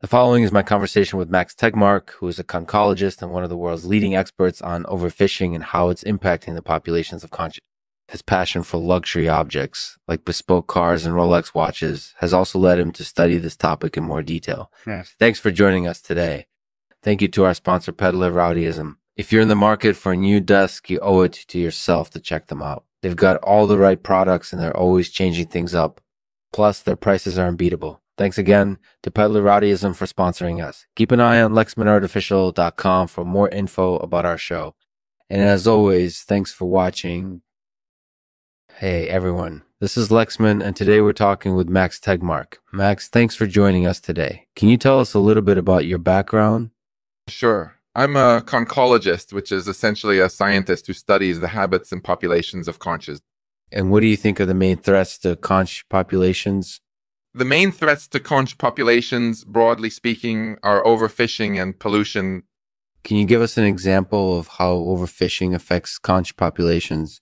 The following is my conversation with Max Tegmark, who is a conchologist and one of the world's leading experts on overfishing and how it's impacting the populations of conch. His passion for luxury objects, like bespoke cars and Rolex watches, has also led him to study this topic in more detail. Yes. Thanks for joining us today. Thank you to our sponsor, Peddler Rowdyism. If you're in the market for a new desk, you owe it to yourself to check them out. They've got all the right products and they're always changing things up. Plus, their prices are unbeatable. Thanks again to Peddler Rowdyism for sponsoring us. Keep an eye on LexmanArtificial.com for more info about our show. And as always, thanks for watching. Hey everyone, this is Lexman, and today we're talking with Max Tegmark. Max, thanks for joining us today. Can you tell us a little bit about your background? Sure. I'm a conchologist, which is essentially a scientist who studies the habits and populations of conches. And what do you think are the main threats to conch populations? The main threats to conch populations, broadly speaking, are overfishing and pollution. Can you give us an example of how overfishing affects conch populations?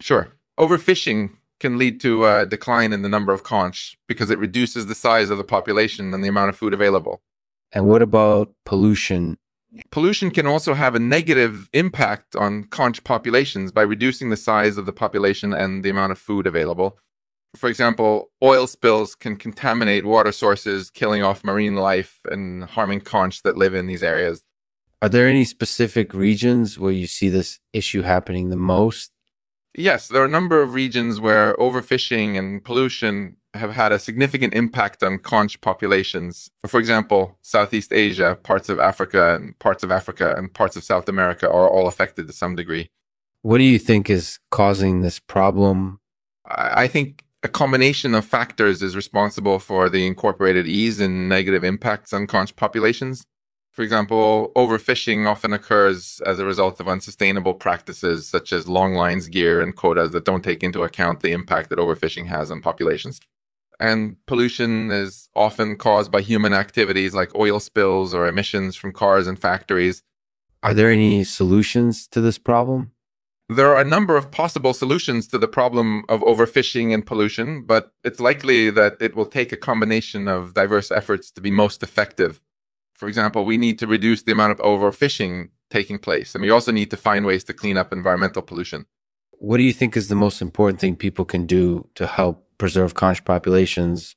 Sure. Overfishing can lead to a decline in the number of conch because it reduces the size of the population and the amount of food available. And what about pollution? Pollution can also have a negative impact on conch populations by reducing the size of the population and the amount of food available. For example, oil spills can contaminate water sources, killing off marine life and harming conch that live in these areas. Are there any specific regions where you see this issue happening the most? Yes, there are a number of regions where overfishing and pollution have had a significant impact on conch populations. For example, Southeast Asia, parts of Africa, and parts of South America are all affected to some degree. What do you think is causing this problem? I think a combination of factors is responsible for the incorporated ease and negative impacts on conch populations. For example, overfishing often occurs as a result of unsustainable practices such as long lines, gear, and quotas that don't take into account the impact that overfishing has on populations. And pollution is often caused by human activities like oil spills or emissions from cars and factories. Are there any solutions to this problem? There are a number of possible solutions to the problem of overfishing and pollution, but it's likely that it will take a combination of diverse efforts to be most effective. For example, we need to reduce the amount of overfishing taking place, and we also need to find ways to clean up environmental pollution. What do you think is the most important thing people can do to help preserve conch populations?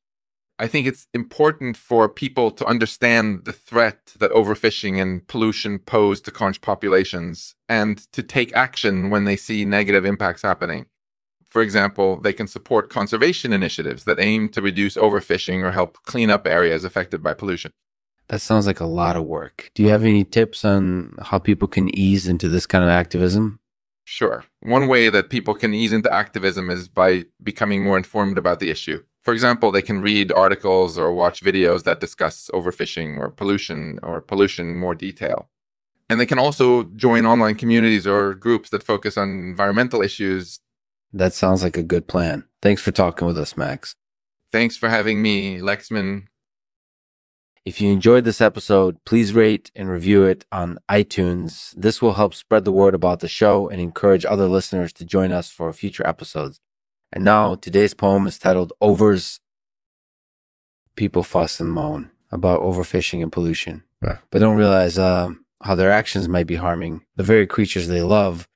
I think it's important for people to understand the threat that overfishing and pollution pose to conch populations and to take action when they see negative impacts happening. For example, they can support conservation initiatives that aim to reduce overfishing or help clean up areas affected by pollution. That sounds like a lot of work. Do you have any tips on how people can ease into this kind of activism? Sure. One way that people can ease into activism is by becoming more informed about the issue. For example, they can read articles or watch videos that discuss overfishing or pollution in more detail. And they can also join online communities or groups that focus on environmental issues. That sounds like a good plan. Thanks for talking with us, Max. Thanks for having me, Lexman. If you enjoyed this episode, please rate and review it on iTunes. This will help spread the word about the show and encourage other listeners to join us for future episodes. And now, today's poem is titled Overs. People fuss and moan about overfishing and pollution, but don't realize how their actions might be harming the very creatures they love